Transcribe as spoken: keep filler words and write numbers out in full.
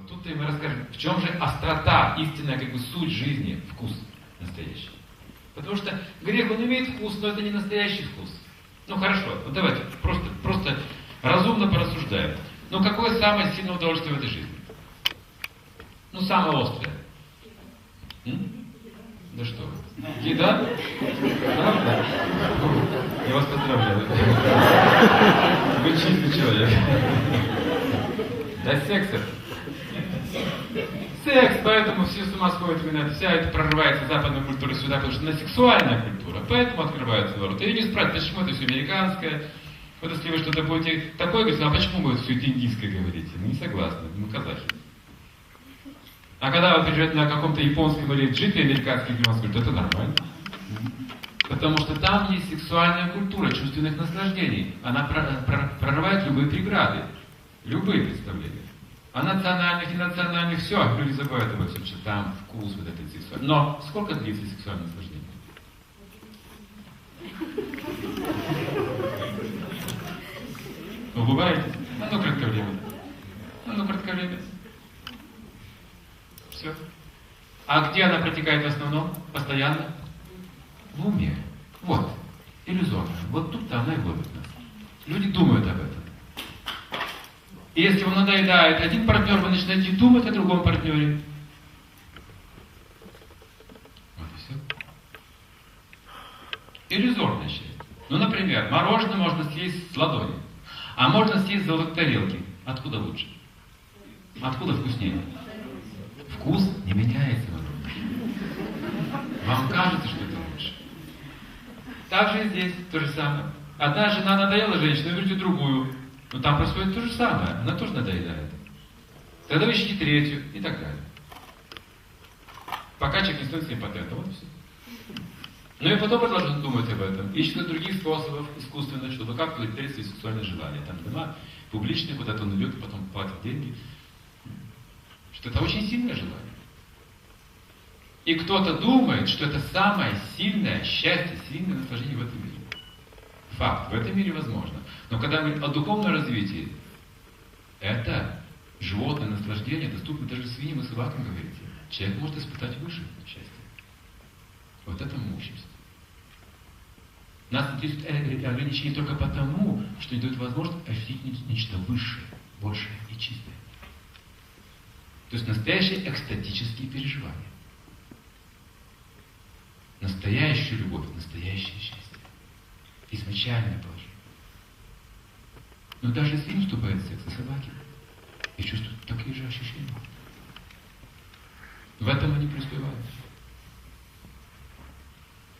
Вот тут и мы расскажем, в чем же острота, истинная как бы суть жизни, вкус настоящий. Потому что грех, он имеет вкус, но это не настоящий вкус. Ну хорошо, вот давайте просто, просто разумно порассуждаем. Ну какое самое сильное удовольствие в этой жизни? Ну самое острое. М? Да что вы? Еда? Правда? Я вас поздравляю. Вы чистый человек. Да секса. Секс, поэтому все с ума сходят именно, вся это прорывается западная культура сюда, потому что она сексуальная культура, поэтому открываются ворота. И не спрашивают, почему это все американское. Вот если вы что-то будете такое говорить, а почему вы все это индийское говорите? Мы не согласны, мы казахи. А когда вы приезжаете на каком-то японском или джипе американском, вам скажут, это нормально. Потому что там есть сексуальная культура чувственных наслаждений. Она прорывает любые преграды, любые представления. О национальных и национальных все, люди забывают обо всем, что там вкус вот этот сексуальный. Но сколько длится сексуальное наслаждение? Улыбаетесь? Оно краткое время. Оно краткое время. Все. А где она протекает в основном? Постоянно? В уме. Вот. Иллюзорно. Вот тут-то она и ловит нас. Люди думают об этом. И если вам надоедает один партнер, вы начинаете думать о другом партнере. Вот и все. Иллюзорное счастье. Ну, например, мороженое можно съесть с ладони, а можно съесть с золотой тарелки. Откуда лучше? Откуда вкуснее? Вкус не меняется. Вам кажется, что это лучше. Так же и здесь то же самое. Одна жена надоела женщину, берете другую. Но там происходит то же самое, она тоже надоедает. Тогда вы ищите третью и так далее. Пока человек не стоит с ним патента, вот и все. Но и потом продолжают думать об этом. Ищут других способов искусственных, чтобы как-то удовлетворить свои сексуальные желания. Там дома публичные, куда-то он идет, потом платит деньги. Что это очень сильное желание. И кто-то думает, что это самое сильное счастье, сильное наслаждение в этом мире. Факт, в этом мире возможно. Но когда мы говорим о духовном развитии, это животное наслаждение доступно даже свиньям и собакам, говорите. Человек может испытать выше счастье. Вот это мы учимся. Нас интересует ограничение только потому, что не дает возможность ощутить нечто высшее, большее и чистое. То есть настоящие экстатические переживания. Настоящую любовь, настоящее счастье. Изначальное положение. Но даже свинь вступает в секс, а собаки и чувствуют такие же ощущения. В этом они преуспевают.